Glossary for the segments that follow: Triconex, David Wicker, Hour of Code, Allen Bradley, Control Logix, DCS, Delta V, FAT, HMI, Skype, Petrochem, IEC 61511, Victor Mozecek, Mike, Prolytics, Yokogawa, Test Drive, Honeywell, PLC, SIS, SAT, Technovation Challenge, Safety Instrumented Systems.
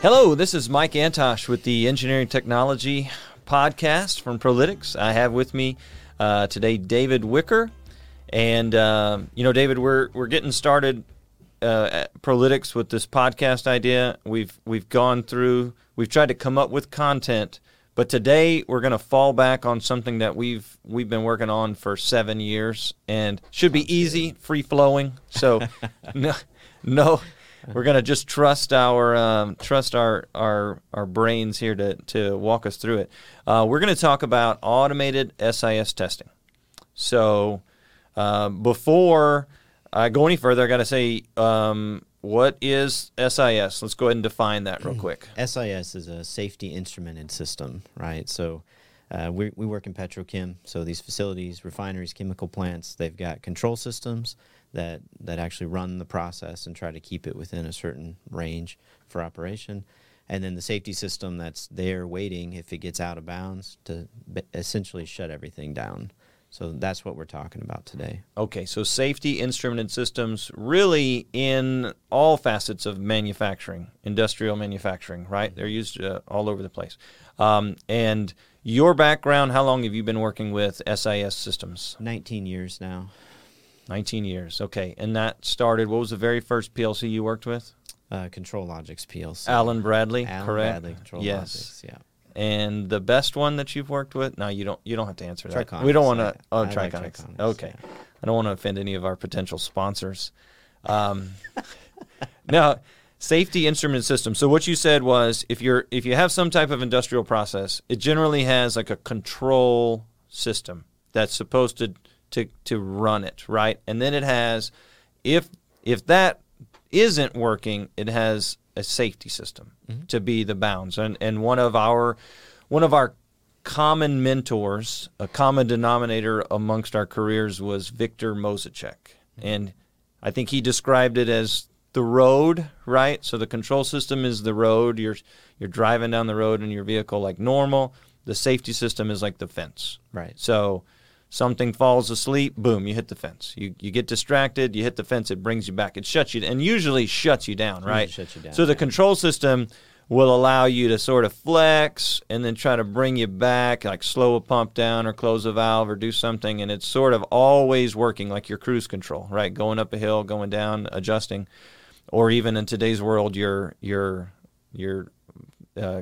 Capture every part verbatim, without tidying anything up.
Hello, this is Mike Antosh with the Engineering Technology Podcast from Prolytics. I have with me uh, today David Wicker, and uh, you know, David, we're we're getting started uh, at Prolytics with this podcast idea. We've we've gone through, we've tried to come up with content, but today we're going to fall back on something that we've we've been working on for seven years and should be easy, free flowing. So no, no. We're gonna just trust our um, trust our, our our brains here to to walk us through it. Uh, we're gonna talk about automated S I S testing. So uh, before I go any further, I gotta say um, what is S I S? Let's go ahead and define that real quick. S I S is a safety instrumented system, right? So uh, we we work in petrochem. So these facilities, refineries, chemical plants, they've got control systems that that actually run the process and try to keep it within a certain range for operation. And then the safety system that's there waiting, if it gets out of bounds, to essentially shut everything down. So that's what we're talking about today. Okay, so safety instrumented systems really in all facets of manufacturing, industrial manufacturing, right? They're used uh, all over the place. Um, and your background, how long have you been working with S I S systems? nineteen years now. nineteen years, okay. And that started, what was the very first P L C you worked with? Uh, Control Logix P L C. Allen Bradley, Allen correct? Allen Bradley, Control yes. Logix, yeah. And the best one that you've worked with? No, you don't You don't have to answer that. Triconex, we don't want to, yeah. oh, Triconex. Like Triconex. Okay. Yeah. I don't want to offend any of our potential sponsors. Um, now, safety instrument system. So what you said was if you're if you have some type of industrial process, it generally has like a control system that's supposed to, to to run it, right? And then it has, if if that isn't working, it has a safety system mm-hmm. to be the bounds. And and one of our one of our common mentors, a common denominator amongst our careers was Victor Mozecek. Mm-hmm. And I think he described it as the road, right? So the control system is the road. You're you're driving down the road in your vehicle like normal. The safety system is like the fence. Right. So something falls asleep, boom, you hit the fence. You you get distracted, you hit the fence, it brings you back. It shuts you, and usually shuts you down, right? Shuts you down, so the yeah. control system will allow you to sort of flex and then try to bring you back, like slow a pump down or close a valve or do something, and it's sort of always working like your cruise control, right? Going up a hill, going down, adjusting. Or even in today's world, your, your, your uh,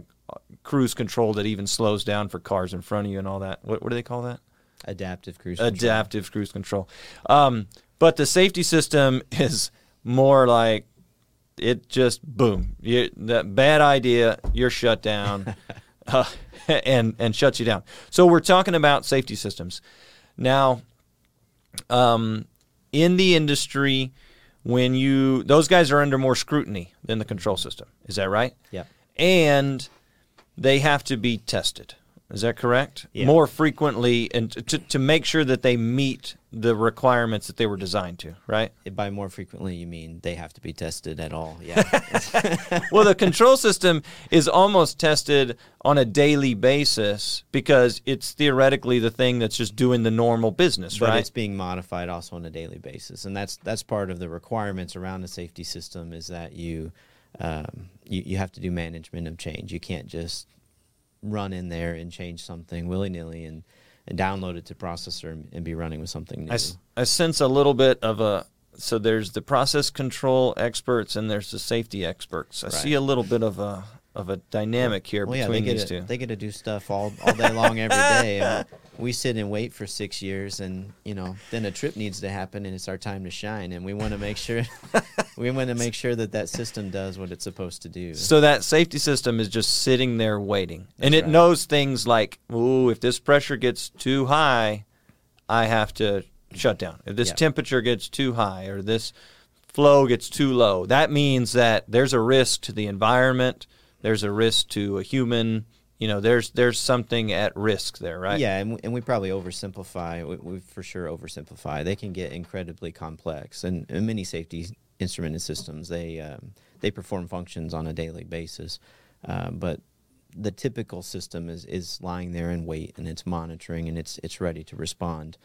cruise control that even slows down for cars in front of you and all that. What, what do they call that? Adaptive cruise control. Adaptive cruise control. Um, but the safety system is more like it just, boom, you, that bad idea, you're shut down uh, and, and shuts you down. So we're talking about safety systems. Now, um, in the industry, when you, those guys are under more scrutiny than the control system. Is that right? Yeah. And they have to be tested. Is that correct? Yeah. More frequently and to, to make sure that they meet the requirements that they were designed to, right? By more frequently, you mean they have to be tested at all, yeah. Well, the control system is almost tested on a daily basis because it's theoretically the thing that's just doing the normal business, but right? But it's being modified also on a daily basis, and that's that's part of the requirements around the safety system is that you um, you, you have to do management of change. You can't just run in there and change something willy-nilly and, and download it to processor and, and be running with something new. I, I sense a little bit of a, so there's the process control experts and there's the safety experts. I right. see a little bit of a of a dynamic here well, between yeah, these to, two. They get to do stuff all, all day long every day. And we sit and wait for six years and, you know, then a trip needs to happen and it's our time to shine. And we want to make sure we want to make sure that that system does what it's supposed to do. So that safety system is just sitting there waiting. That's and it right. knows things like, ooh, if this pressure gets too high, I have to shut down. If this yep. temperature gets too high or this flow gets too low, that means that there's a risk to the environment. There's a risk to a human, you know, there's there's something at risk there, right? Yeah, and, and we probably oversimplify. We, we for sure oversimplify. They can get incredibly complex. And, and many safety instrumented systems, they um, they perform functions on a daily basis. Uh, but the typical system is, is lying there in wait, and it's monitoring, and it's it's ready to respond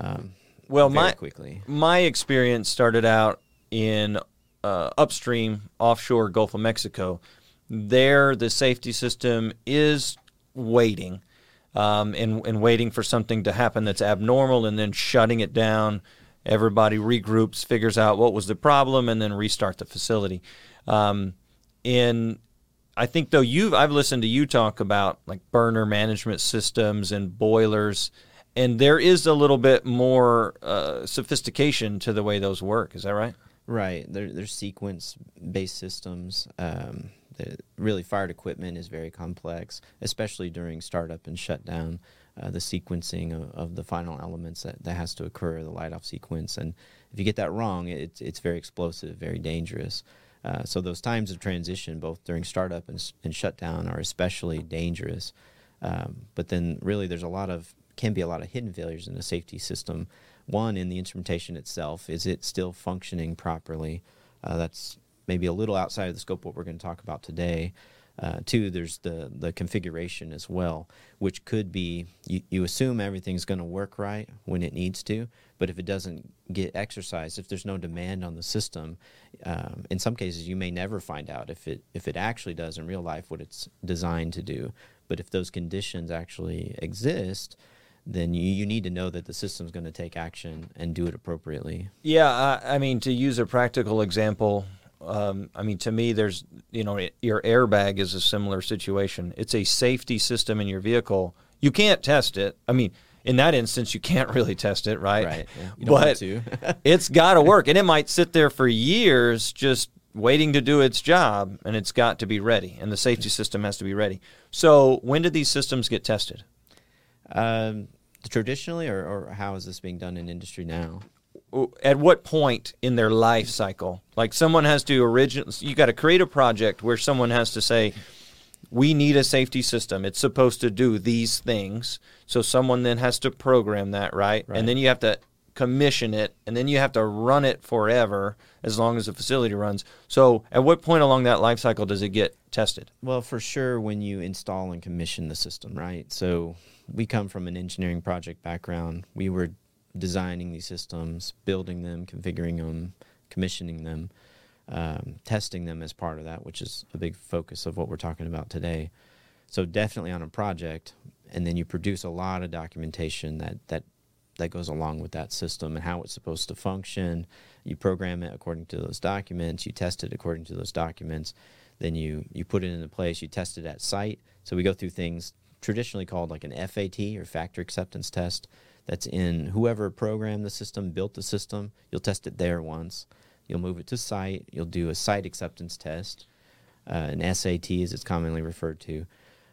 um, well, very my, quickly. My experience started out in uh, upstream, offshore Gulf of Mexico. there the safety system is waiting um, and, and waiting for something to happen that's abnormal, and then shutting it down. Everybody regroups, figures out what was the problem, and then restart the facility. Um, in I think, though, you've I've listened to you talk about like burner management systems and boilers, and there is a little bit more uh, sophistication to the way those work. Is that right? Right. They're, they're sequence-based systems. Um, really, fired equipment is very complex, especially during startup and shutdown. Uh, the sequencing of, of the final elements that, that has to occur, the light-off sequence. And if you get that wrong, it, it's very explosive, very dangerous. Uh, so those times of transition, both during startup and, and shutdown, are especially dangerous. Um, but then really there's a lot of, can be a lot of hidden failures in the safety system. One, in the instrumentation itself, is it still functioning properly? Uh, that's maybe a little outside of the scope of what we're going to talk about today. Uh, two, there's the, the configuration as well, which could be, you, you assume everything's going to work right when it needs to, but if it doesn't get exercised, if there's no demand on the system, um, in some cases you may never find out if it if it actually does in real life what it's designed to do. But if those conditions actually exist, then you, you need to know that the system's going to take action and do it appropriately. Yeah, I, I mean, to use a practical example, Um, I mean, to me, there's, you know, it, your airbag is a similar situation. It's a safety system in your vehicle. You can't test it. I mean, in that instance, you can't really test it, right? Right. Yeah. You don't want to. But it's got to work. And it might sit there for years just waiting to do its job, and it's got to be ready. And the safety system has to be ready. So when did these systems get tested? Um, traditionally, or, or how is this being done in industry now? At what point in their life cycle? Like someone has to originally, you got to create a project where someone has to say, we need a safety system. It's supposed to do these things. So someone then has to program that, right? right? And then you have to commission it, and then you have to run it forever as long as the facility runs. So at what point along that life cycle does it get tested? Well, for sure when you install and commission the system, right? So we come from an engineering project background. We were designing these systems, building them, configuring them, commissioning them, um, testing them as part of that, which is a big focus of what we're talking about today. So definitely on a project, and then you produce a lot of documentation that that, that goes along with that system and how it's supposed to function. You program it according to those documents. You test it according to those documents. Then you, you put it into place. You test it at site. So we go through things traditionally called like an F A T, or factor acceptance test. That's in whoever programmed the system, built the system. You'll test it there once. You'll move it to site. You'll do a site acceptance test, uh, an S A T as it's commonly referred to.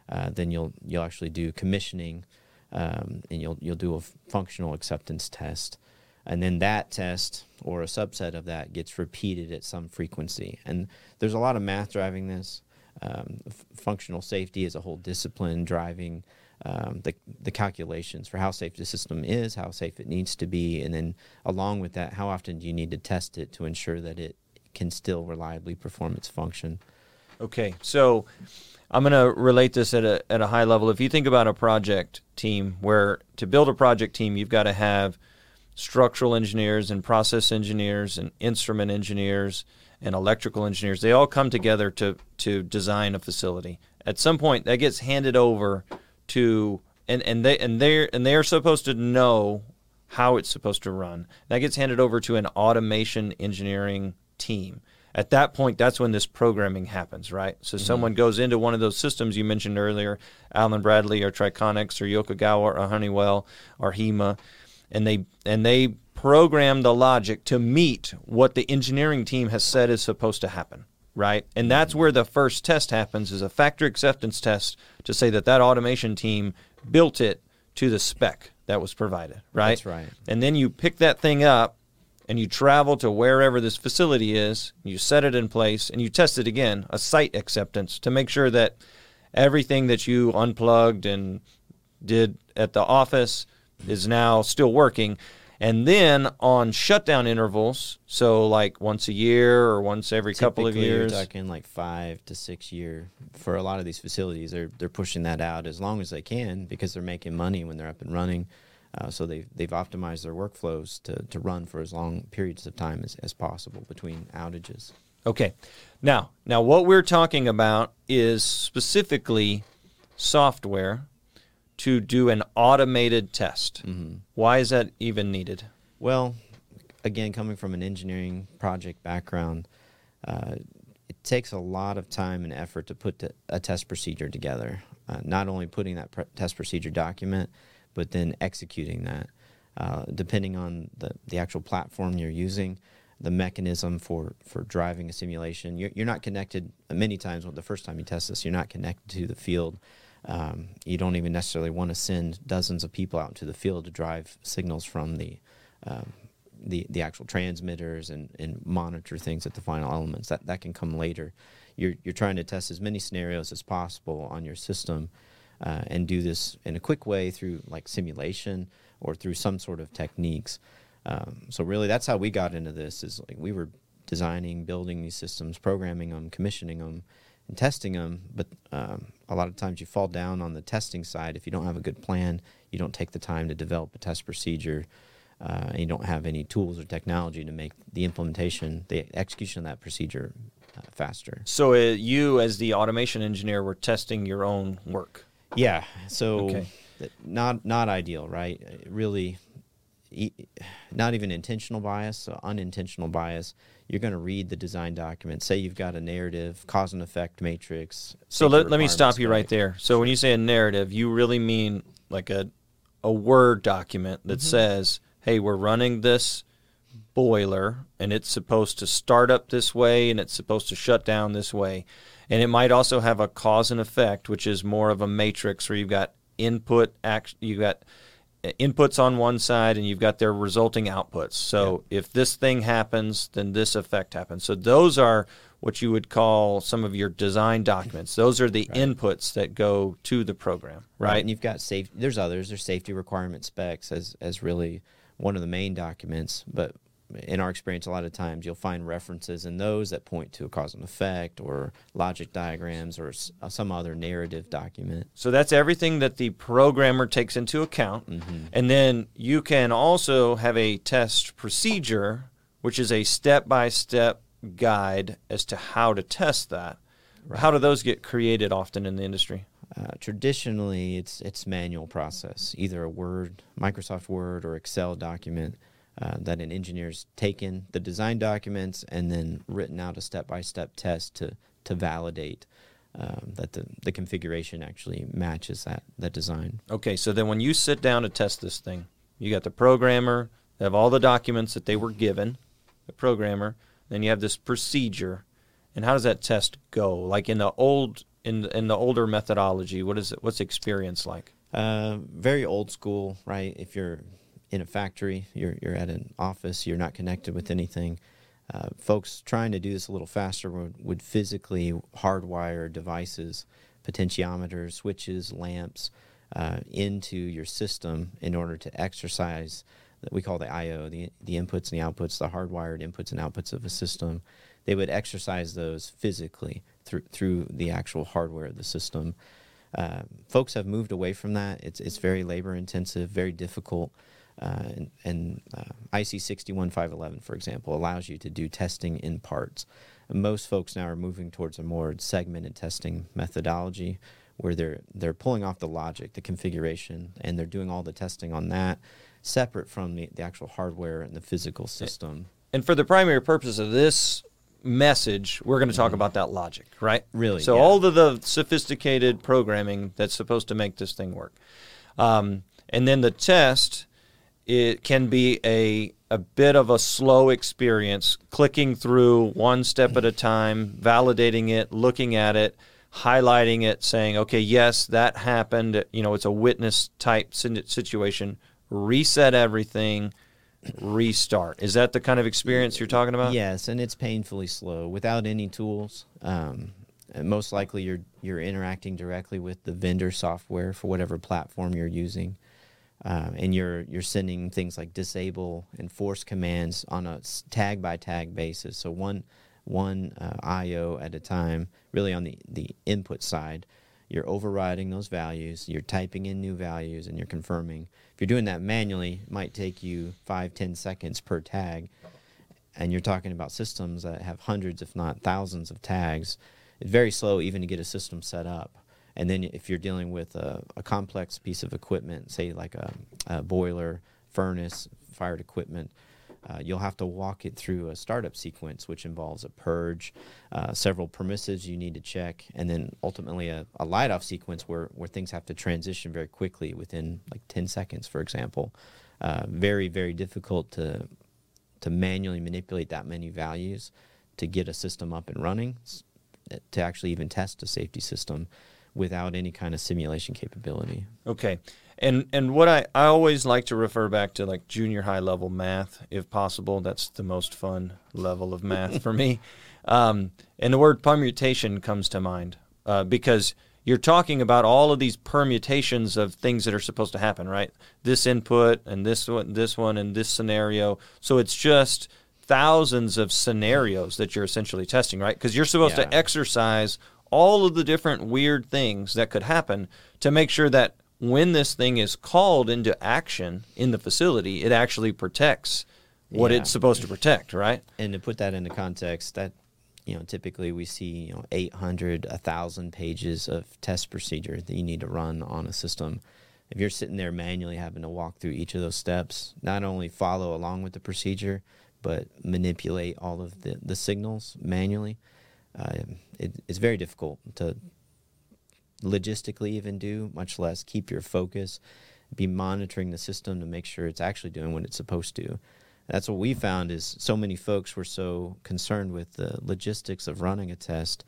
Uh, then you'll you'll actually do commissioning, um, and you'll you'll do a f- functional acceptance test, and then that test or a subset of that gets repeated at some frequency. And there's a lot of math driving this. Um, f- functional safety is a whole discipline driving. Um, the the calculations for how safe the system is, how safe it needs to be, and then along with that, how often do you need to test it to ensure that it can still reliably perform its function. Okay, so I'm going to relate this at a at a high level. If you think about a project team, where to build a project team, you've got to have structural engineers and process engineers and instrument engineers and electrical engineers. They all come together to to design a facility. At some point, that gets handed over to and, and they and they and they are supposed to know how it's supposed to run. That gets handed over to an automation engineering team. At that point, that's when this programming happens, right? So mm-hmm. someone goes into one of those systems you mentioned earlier, Allen Bradley or Triconex or Yokogawa or Honeywell or HEMA, and they and they program the logic to meet what the engineering team has said is supposed to happen. Right, and that's where the first test happens, is a factor acceptance test to say that that automation team built it to the spec that was provided, right? That's right. And then you pick that thing up, and you travel to wherever this facility is, you set it in place, and you test it again, a site acceptance, to make sure that everything that you unplugged and did at the office is now still working. And then on shutdown intervals, so like once a year or once every Typically couple of years. You're talking like five to six year. For a lot of these facilities, they're they're pushing that out as long as they can because they're making money when they're up and running. Uh, so they've, they've optimized their workflows to, to run for as long periods of time as, as possible between outages. Okay. Now, now what we're talking about is specifically software to do an automated test. Mm-hmm. Why is that even needed? Well, again, coming from an engineering project background, uh, it takes a lot of time and effort to put t- a test procedure together. Uh, not only putting that pre- test procedure document, but then executing that. Uh, depending on the, the actual platform you're using, the mechanism for, for driving a simulation, you're, you're not connected many times. Well, the first time you test this, you're not connected to the field. Um, you don't even necessarily want to send dozens of people out into the field to drive signals from the um, the, the actual transmitters and, and monitor things at the final elements. That that can come later. You're you're trying to test as many scenarios as possible on your system uh, and do this in a quick way through like simulation or through some sort of techniques. Um, so really, that's how we got into this. Is like we were designing, building these systems, programming them, commissioning them, and testing them, but um, a lot of times you fall down on the testing side. If you don't have a good plan, you don't take the time to develop a test procedure, uh, and you don't have any tools or technology to make the implementation, the execution of that procedure uh, faster. So uh, you, as the automation engineer, were testing your own work. Yeah, so okay. not not ideal, right? Really, not even intentional bias, so unintentional bias. You're going to read the design document. Say you've got a narrative, cause and effect matrix. So let, let me stop you right there. So when you say a narrative, you really mean like a a Word document that mm-hmm. says, hey, we're running this boiler, and it's supposed to start up this way, and it's supposed to shut down this way. And it might also have a cause and effect, which is more of a matrix where you've got input, act, you've got inputs on one side, and you've got their resulting outputs. So yeah. if this thing happens, then this effect happens. So those are what you would call some of your design documents. Those are the right. inputs that go to the program, right? right? And you've got safety. There's others. There's safety requirement specs as, as really one of the main documents. But in our experience, a lot of times you'll find references in those that point to a cause and effect or logic diagrams or s- some other narrative document. So that's everything that the programmer takes into account. Mm-hmm. And then you can also have a test procedure, which is a step-by-step guide as to how to test that. Right. How do those get created often in the industry? Uh, traditionally, it's it's manual process, either a Word, Microsoft Word, or Excel document. Uh, that an engineer's taken the design documents and then written out a step-by-step test to to validate um, that the, the configuration actually matches that, that design. Okay, so then when you sit down to test this thing, you got the programmer, they have all the documents that they were given, the programmer, then you have this procedure. And how does that test go? Like in the old in in the older methodology, what is it, what's the experience like? Uh, very old school, right? If you're in a factory, you're you're at an office, you're not connected with anything. Uh, folks trying to do this a little faster would, would physically hardwire devices, potentiometers, switches, lamps, uh, into your system in order to exercise that we call the I O, the the inputs and the outputs, the hardwired inputs and outputs of a system. They would exercise those physically through through the actual hardware of the system. Uh, folks have moved away from that. It's it's very labor intensive, very difficult. Uh, and, and uh, I E C six one five one one, for example, allows you to do testing in parts. And most folks now are moving towards a more segmented testing methodology where they're they're pulling off the logic, the configuration, and they're doing all the testing on that separate from the, the actual hardware and the physical system. And for the primary purpose of this message, we're going to talk mm-hmm. about that logic, right? Really. So yeah. all of the sophisticated programming that's supposed to make this thing work. Um, and then the test... It can be a, a bit of a slow experience, clicking through one step at a time, validating it, looking at it, highlighting it, saying, okay, yes, that happened. You know, it's a witness type situation. Reset everything, restart. Is that the kind of experience you're talking about? Yes, and it's painfully slow without any tools. Um, most likely you're you're interacting directly with the vendor software for whatever platform you're using. Um, and you're you're sending things like disable and force commands on a tag by tag basis. So one one uh, I O at a time, really on the, the input side, you're overriding those values. You're typing in new values and you're confirming. If you're doing that manually, it might take you five, ten seconds per tag. and you're talking about systems that have hundreds, if not thousands, of tags. It's very slow even to get a system set up. And then if you're dealing with a, a complex piece of equipment, say like a, a boiler, furnace, fired equipment, uh, you'll have to walk it through a startup sequence, which involves a purge, uh, several permissives you need to check, and then ultimately a, a light-off sequence where, where things have to transition very quickly within like ten seconds, for example. Uh, very, very difficult to to manually manipulate that many values to get a system up and running, to actually even test a safety system without any kind of simulation capability. Okay. And and what I, I always like to refer back to, like, junior high level math, if possible. That's the most fun level of math for me. Um, and the word permutation comes to mind uh, because you're talking about all of these permutations of things that are supposed to happen, right? This input and this one, this one and this scenario. So it's just thousands of scenarios that you're essentially testing, right? Because you're supposed yeah. to exercise all of the different weird things that could happen to make sure that when this thing is called into action in the facility, it actually protects what yeah. it's supposed to protect, right? And to put that into context, that, you know, typically we see, you know, eight hundred, one thousand pages of test procedure that you need to run on a system. If you're sitting there manually having to walk through each of those steps, not only follow along with the procedure, but manipulate all of the, the signals manually, Uh, it, it's very difficult to logistically even do, much less keep your focus, be monitoring the system to make sure it's actually doing what it's supposed to. That's what we found is so many folks were so concerned with the logistics of running a test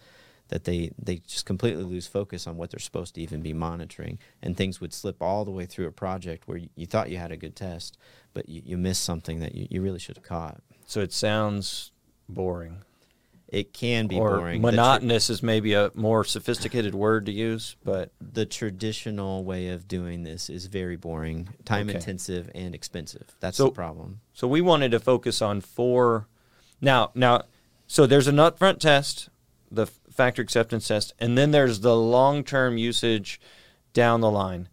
that they, they just completely lose focus on what they're supposed to even be monitoring, and things would slip all the way through a project where you, you thought you had a good test, but you, you missed something that you, you really should have caught. So it sounds boring. It can be or boring. Monotonous tra- is maybe a more sophisticated word to use, but the traditional way of doing this is very boring, time okay. intensive, and expensive. That's so, the problem. So we wanted to focus on four. Now, now, so there's an upfront test, the factory acceptance test, and then there's the long-term usage down the line.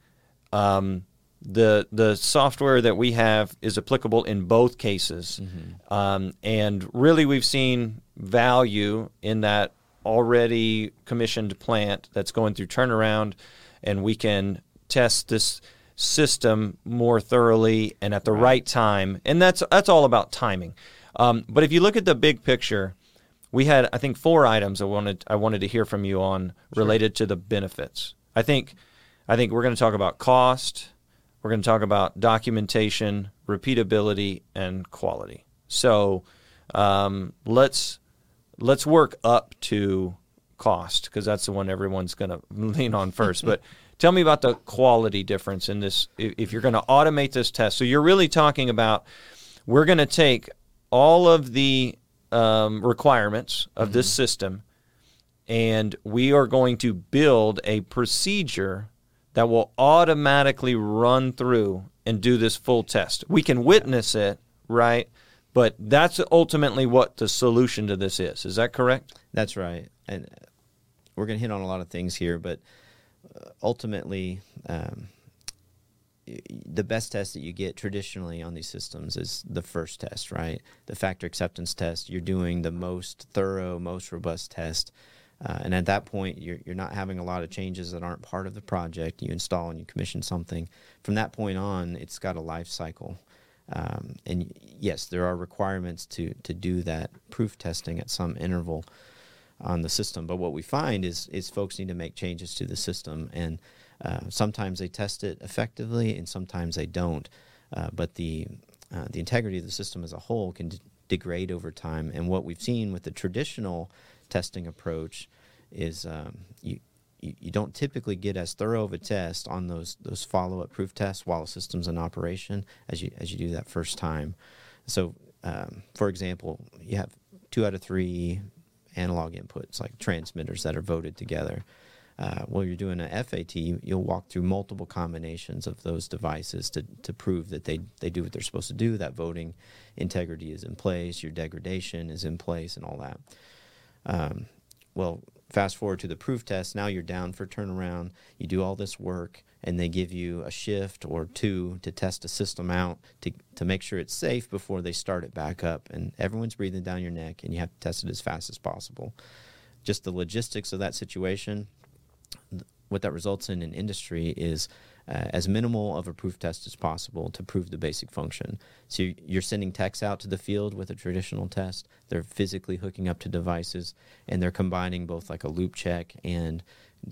Um, the the software that we have is applicable in both cases, mm-hmm. um, and really we've seen value in that already commissioned plant that's going through turnaround, and we can test this system more thoroughly and at the right, right time, and that's that's all about timing. Um, but if you look at the big picture, we had I think four items I wanted I wanted to hear from you on sure. related to the benefits. I think I think we're going to talk about cost. We're going to talk about documentation, repeatability, and quality. So um, let's let's work up to cost, because that's the one everyone's going to lean on first. But tell me about the quality difference in this, if you're going to automate this test. So you're really talking about we're going to take all of the um, requirements of mm-hmm. this system, and we are going to build a procedure that will automatically run through and do this full test. We can witness it, right? But that's ultimately what the solution to this is. Is that correct? That's right. And we're going to hit on a lot of things here, but ultimately um, the best test that you get traditionally on these systems is the first test, right? The factor acceptance test. You're doing the most thorough, most robust test. Uh, and at that point, you're, you're not having a lot of changes that aren't part of the project. You install and you commission something. From that point on, it's got a life cycle. Um, and yes, there are requirements to, to do that proof testing at some interval on the system. But what we find is is folks need to make changes to the system. And uh, sometimes they test it effectively and sometimes they don't. Uh, but the uh, the integrity of the system as a whole can d- degrade over time. And what we've seen with the traditional testing approach is um, you, you you don't typically get as thorough of a test on those those follow-up proof tests while a system's in operation as you as you do that first time. So, um, for example, you have two out of three analog inputs, like transmitters, that are voted together. Uh, while you're doing a F A T, you'll walk through multiple combinations of those devices to to prove that they, they do what they're supposed to do, that voting integrity is in place, your degradation is in place, and all that. Um, well, Fast forward to the proof test, now you're down for turnaround, you do all this work, and they give you a shift or two to test a system out to, to make sure it's safe before they start it back up. And everyone's breathing down your neck, and you have to test it as fast as possible. Just the logistics of that situation, th- what that results in in industry is uh, as minimal of a proof test as possible to prove the basic function. So you're sending techs out to the field with a traditional test. They're physically hooking up to devices, and they're combining both like a loop check and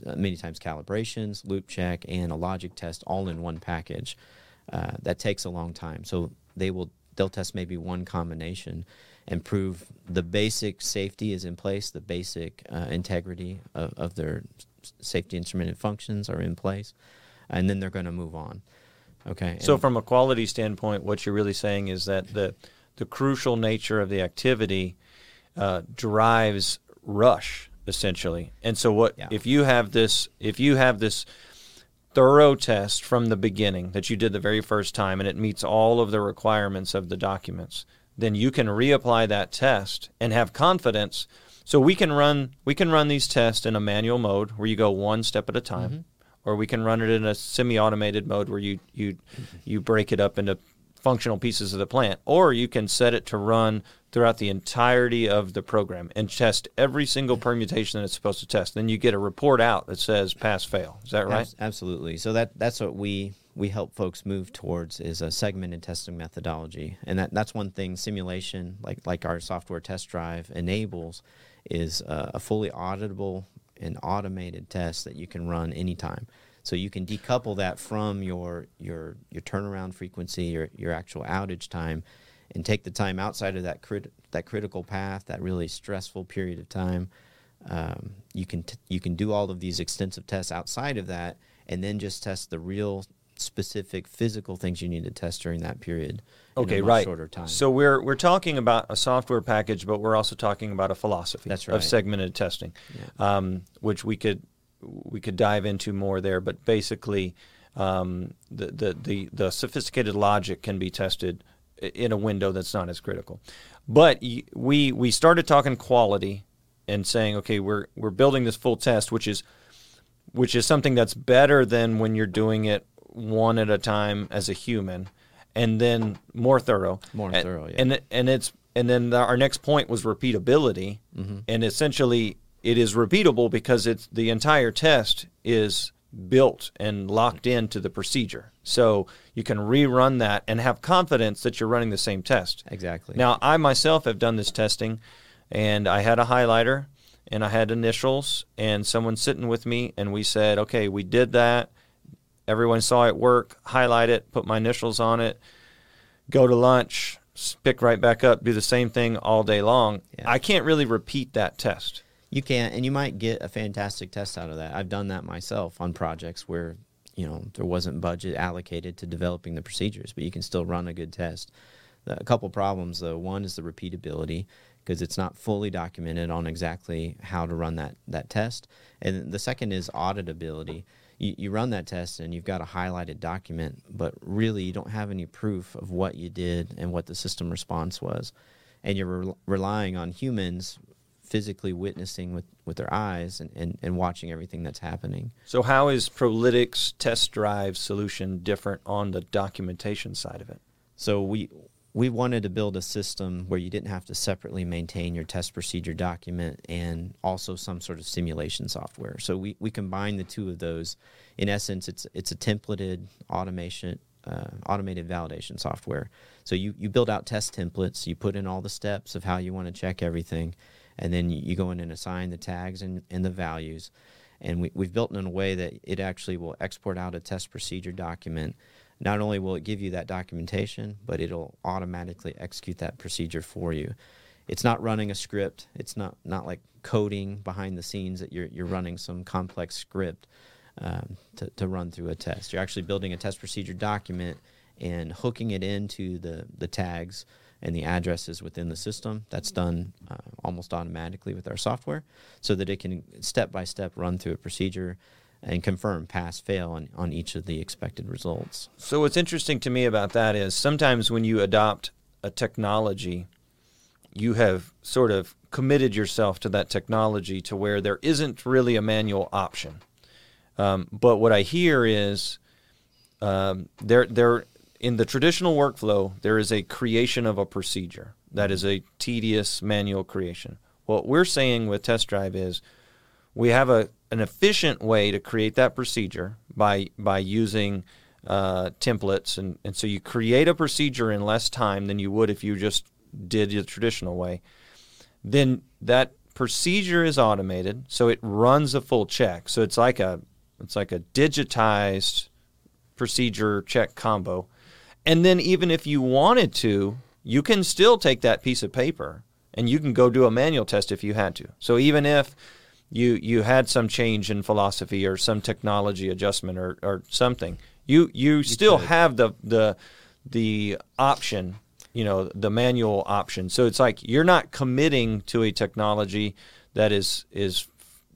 uh, many times calibrations, loop check, and a logic test all in one package. Uh, that takes a long time. So they will they'll test maybe one combination and prove the basic safety is in place, the basic uh, integrity of, of their safety instrumented functions are in place, and then they're going to move on. Okay. So from a quality standpoint, what you're really saying is that the the crucial nature of the activity uh, drives rush essentially. And so what yeah. if you have this if you have this thorough test from the beginning that you did the very first time and it meets all of the requirements of the documents, then you can reapply that test and have confidence. So we can run we can run these tests in a manual mode where you go one step at a time, mm-hmm. or we can run it in a semi-automated mode where you you mm-hmm. you break it up into functional pieces of the plant, or you can set it to run throughout the entirety of the program and test every single permutation that it's supposed to test. Then you get a report out that says pass fail. Is that right? Absolutely. So that that's what we we help folks move towards is a segmented testing methodology, and that, that's one thing simulation like like our software Test Drive enables. Is uh, a fully auditable and automated test that you can run anytime. So you can decouple that from your your your turnaround frequency, your your actual outage time, and take the time outside of that crit- that critical path, that really stressful period of time. Um, you can t- you can do all of these extensive tests outside of that, and then just test the real specific physical things you need to test during that period. Okay, right. Shorter time. So we're we're talking about a software package, but we're also talking about a philosophy That's right. of segmented testing, yeah. um, which we could we could dive into more there. But basically, um, the, the the the sophisticated logic can be tested in a window that's not as critical. But we we started talking quality and saying, okay, we're we're building this full test, which is which is something that's better than when you're doing it one at a time as a human. And then more thorough, more and, thorough, yeah. And and it's and then the, our next point was repeatability, mm-hmm. and essentially it is repeatable because it's the entire test is built and locked into the procedure, so you can rerun that and have confidence that you're running the same test. Exactly. Now I myself have done this testing, and I had a highlighter and I had initials and someone sitting with me, and we said, okay, we did that. Everyone saw it work, highlight it, put my initials on it, go to lunch, pick right back up, do the same thing all day long. Yeah. I can't really repeat that test. You can't, and you might get a fantastic test out of that. I've done that myself on projects where, you know, there wasn't budget allocated to developing the procedures, but you can still run a good test. A couple problems, though. One is the repeatability, because it's not fully documented on exactly how to run that, that test. And the second is auditability. You, you run that test and you've got a highlighted document, but really you don't have any proof of what you did and what the system response was. And you're re- relying on humans physically witnessing with, with their eyes and, and, and watching everything that's happening. So how is Prolytics Test Drive solution different on the documentation side of it? So we we wanted to build a system where you didn't have to separately maintain your test procedure document and also some sort of simulation software. So we, we combine the two of those. In essence, it's it's a templated automation, uh, automated validation software. So you, you build out test templates, you put in all the steps of how you want to check everything, and then you, you go in and assign the tags and, and the values. And we, we've built it in a way that it actually will export out a test procedure document. Not only will it give you that documentation, but it'll automatically execute that procedure for you. It's not running a script. It's not, not like coding behind the scenes that you're you're running some complex script um, to, to run through a test. You're actually building a test procedure document and hooking it into the, the tags and the addresses within the system. That's done uh, almost automatically with our software so that it can step-by-step run through a procedure and confirm pass, fail on, on each of the expected results. So what's interesting to me about that is sometimes when you adopt a technology you have sort of committed yourself to that technology to where there isn't really a manual option. Um, but what I hear is um, there, there in the traditional workflow, there is a creation of a procedure. That is a tedious manual creation. What we're saying with Test Drive is we have a an efficient way to create that procedure by by using uh, templates. And, and so you create a procedure in less time than you would if you just did the traditional way. Then that procedure is automated, so it runs a full check. So it's like a it's like a digitized procedure check combo. And then even if you wanted to, you can still take that piece of paper and you can go do a manual test if you had to. So even if you you had some change in philosophy or some technology adjustment or, or something, you you, you still could. have the the the option, you know, the manual option. So it's like you're not committing to a technology that is is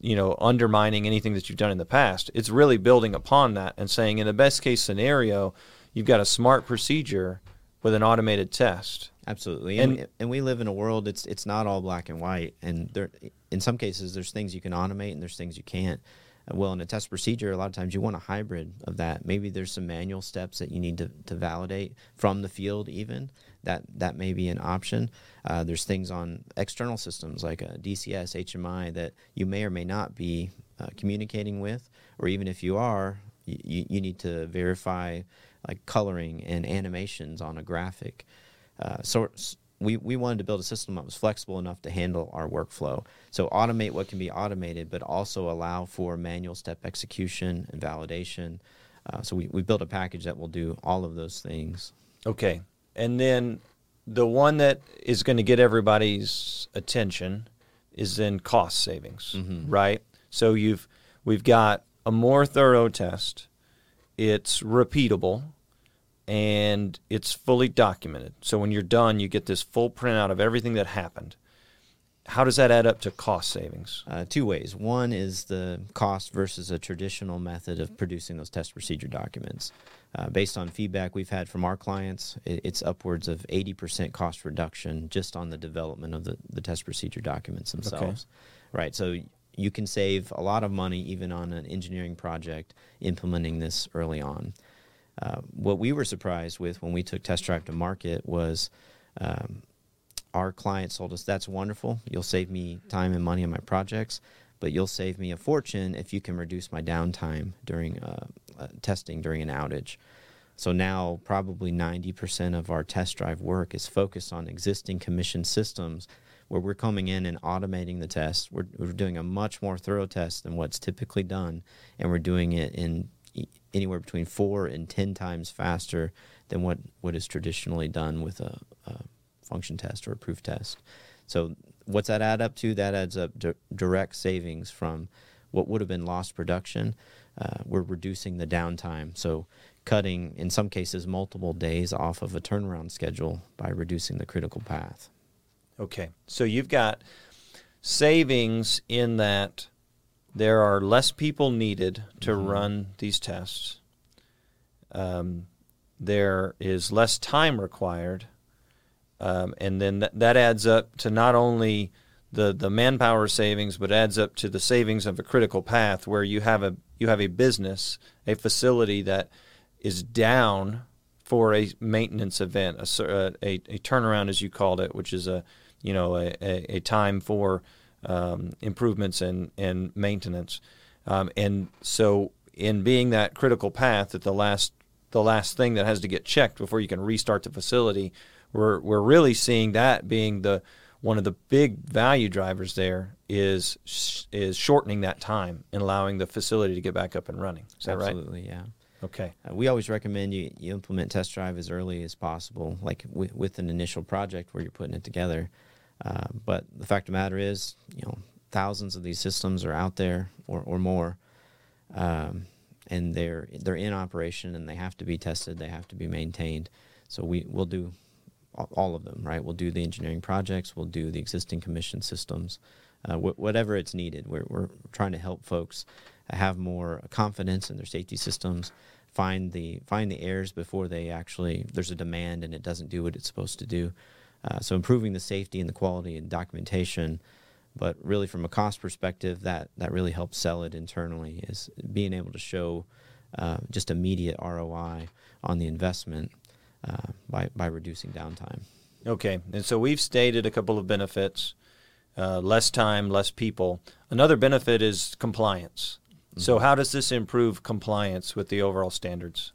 you know undermining anything that you've done in the past. It's really building upon that and saying in the best case scenario, you've got a smart procedure with an automated test. Absolutely. And and, and we live in a world it's it's not all black and white, and there in some cases there's things you can automate and there's things you can't. Well, in a test procedure, a lot of times you want a hybrid of that. Maybe there's some manual steps that you need to, to validate from the field even. That that may be an option. Uh, there's things on external systems like a D C S, H M I that you may or may not be uh, communicating with, or even if you are, you, you need to verify like coloring and animations on a graphic. Uh, so we, we wanted to build a system that was flexible enough to handle our workflow. So automate what can be automated, but also allow for manual step execution and validation. Uh, so we, we built a package that will do all of those things. Okay. And then the one that is going to get everybody's attention is in cost savings, mm-hmm. right? So you've we've got a more thorough test. It's repeatable. And it's fully documented. So when you're done, you get this full printout of everything that happened. How does that add up to cost savings? Uh, two ways. One is the cost versus a traditional method of producing those test procedure documents. Uh, based on feedback we've had from our clients, it, it's upwards of eighty percent cost reduction just on the development of the, the test procedure documents themselves. Okay. Right. So you can save a lot of money even on an engineering project implementing this early on. Uh, what we were surprised with when we took Test Drive to market was um, our clients told us, that's wonderful. You'll save me time and money on my projects, but you'll save me a fortune if you can reduce my downtime during uh, uh, testing during an outage. So now probably ninety percent of our Test Drive work is focused on existing commissioned systems where we're coming in and automating the tests. We're, we're doing a much more thorough test than what's typically done, and we're doing it in anywhere between four and ten times faster than what, what is traditionally done with a, a function test or a proof test. So what's that add up to? That adds up to direct savings from what would have been lost production. Uh, we're reducing the downtime, so cutting, in some cases, multiple days off of a turnaround schedule by reducing the critical path. Okay, so you've got savings in that there are less people needed to mm-hmm. run these tests. Um, there is less time required. Um, and then th- that adds up to not only the, the manpower savings, but adds up to the savings of a critical path where you have a you have a business, a facility that is down for a maintenance event, a, a, a turnaround, as you called it, which is a you know a, a, a time for Um, improvements and, and maintenance. Um, and so in being that critical path that the last the last thing that has to get checked before you can restart the facility, we're we're really seeing that being the one of the big value drivers there is is shortening that time and allowing the facility to get back up and running. Is that Absolutely, right? Absolutely, yeah. Okay. Uh, we always recommend you, you implement Test Drive as early as possible, like w- with an initial project where you're putting it together. Uh, but the fact of the matter is, you know, thousands of these systems are out there or, or more, um, and they're they're in operation and they have to be tested, they have to be maintained. So we we'll do all of them, right? We'll do the engineering projects, we'll do the existing commission systems, uh, wh- whatever it's needed. We're we're trying to help folks have more confidence in their safety systems, find the find the errors before they actually there's a demand and it doesn't do what it's supposed to do. Uh, so improving the safety and the quality and documentation, but really from a cost perspective, that, that really helps sell it internally, is being able to show uh, just immediate R O I on the investment uh, by, by reducing downtime. Okay, and so we've stated a couple of benefits, uh, less time, less people. Another benefit is compliance. Mm-hmm. So how does this improve compliance with the overall standards?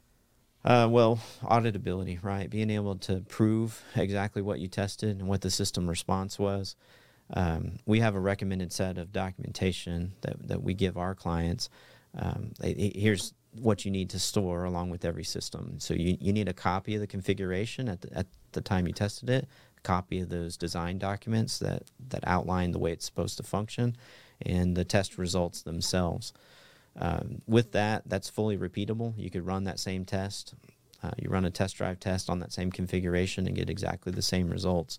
Uh, well, auditability, right? Being able to prove exactly what you tested and what the system response was. Um, we have a recommended set of documentation that, that we give our clients. Um, it, it, here's what you need to store along with every system. So you, you need a copy of the configuration at the, at the time you tested it, a copy of those design documents that, that outline the way it's supposed to function, and the test results themselves. Um, with that, that's fully repeatable. You could run that same test. Uh, you run a test drive test on that same configuration and get exactly the same results.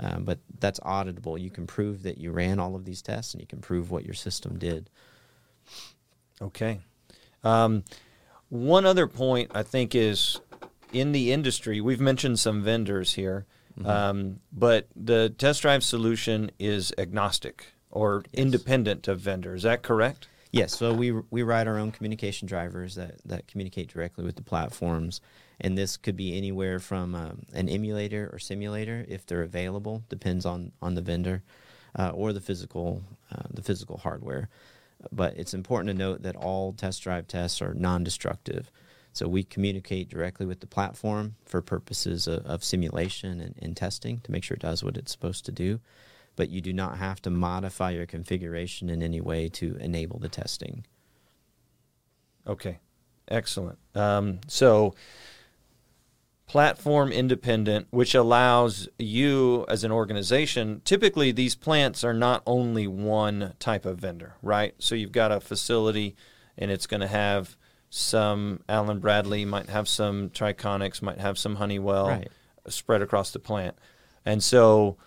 Um, but that's auditable. You can prove that you ran all of these tests, and you can prove what your system did. Okay. Um, one other point I think is in the industry, we've mentioned some vendors here, mm-hmm. um, but the test drive solution is agnostic or yes. independent of vendors. Is that correct? Yes, so we we write our own communication drivers that, that communicate directly with the platforms, and this could be anywhere from um, an emulator or simulator if they're available, depends on, on the vendor, uh, or the physical uh, the physical hardware. But it's important to note that all test drive tests are non-destructive, so we communicate directly with the platform for purposes of, of simulation and, and testing to make sure it does what it's supposed to do. But you do not have to modify your configuration in any way to enable the testing. Okay, excellent. Um, so platform independent, which allows you as an organization, typically these plants are not only one type of vendor, right? So you've got a facility and it's going to have some Allen Bradley, might have some Triconex, might have some Honeywell right. spread across the plant. And so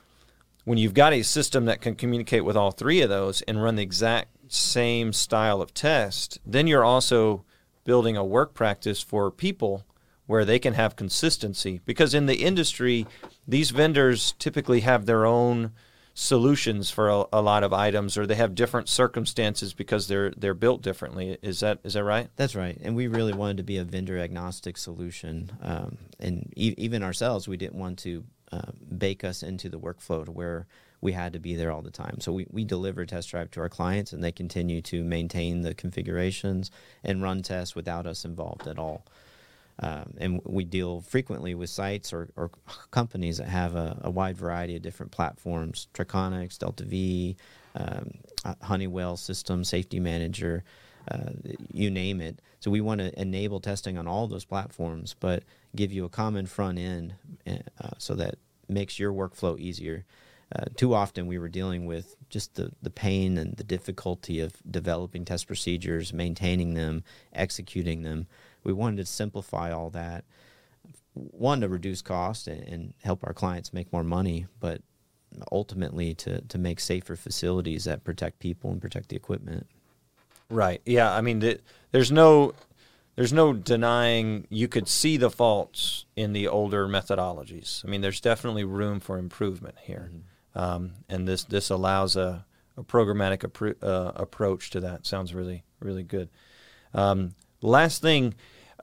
when you've got a system that can communicate with all three of those and run the exact same style of test, then you're also building a work practice for people where they can have consistency. Because in the industry, these vendors typically have their own solutions for a, a lot of items, or they have different circumstances because they're they're built differently. Is that is that right? That's right. And we really wanted to be a vendor agnostic solution. Um, and e- even ourselves, we didn't want to Uh, bake us into the workflow to where we had to be there all the time. So we, we deliver test drive to our clients, and they continue to maintain the configurations and run tests without us involved at all. Um, and we deal frequently with sites or, or companies that have a, a wide variety of different platforms, Triconex, Delta V, um, Honeywell System, Safety Manager, uh, you name it. So we want to enable testing on all those platforms, but give you a common front end uh, so that makes your workflow easier. Uh, too often we were dealing with just the, the pain and the difficulty of developing test procedures, maintaining them, executing them. We wanted to simplify all that, one, to reduce cost and, and help our clients make more money, but ultimately to, to make safer facilities that protect people and protect the equipment. Right. Yeah. I mean, the, there's no... There's no denying you could see the faults in the older methodologies. I mean, there's definitely room for improvement here. Mm-hmm. Um, and this, this allows a, a programmatic appro- uh, approach to that. Sounds really, really good. Um, last thing,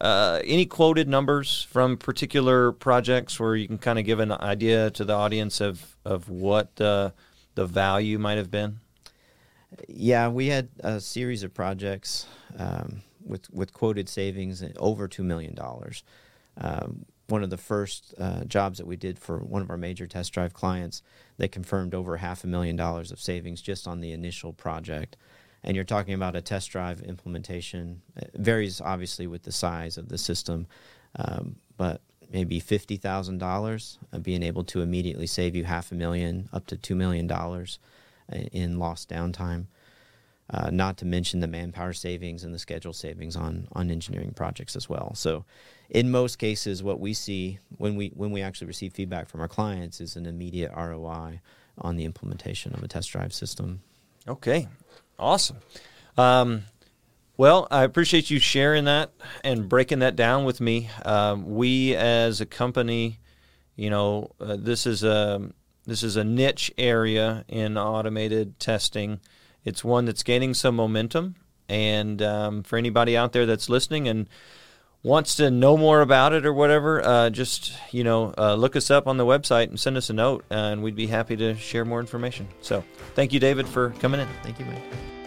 uh, any quoted numbers from particular projects where you can kind of give an idea to the audience of, of what uh, the value might have been? Yeah, we had a series of projects um with with quoted savings over two million dollars. Um, one of the first uh, jobs that we did for one of our major test drive clients, they confirmed over half a million dollars of savings just on the initial project. And you're talking about a test drive implementation. It varies, obviously, with the size of the system, um, but maybe fifty thousand dollars, uh, being able to immediately save you half a million, up to two million dollars in lost downtime. Uh, not to mention the manpower savings and the schedule savings on on engineering projects as well. So in most cases, what we see when we when we actually receive feedback from our clients is an immediate R O I on the implementation of a test drive system. Okay, awesome. Um, well, I appreciate you sharing that and breaking that down with me. Um, we as a company you know, uh, this is a this is a niche area in automated testing. It's one that's gaining some momentum. And um, for anybody out there that's listening and wants to know more about it or whatever, uh, just, you know, uh, look us up on the website and send us a note, uh, and we'd be happy to share more information. So thank you, David, for coming in. Thank you, Mike.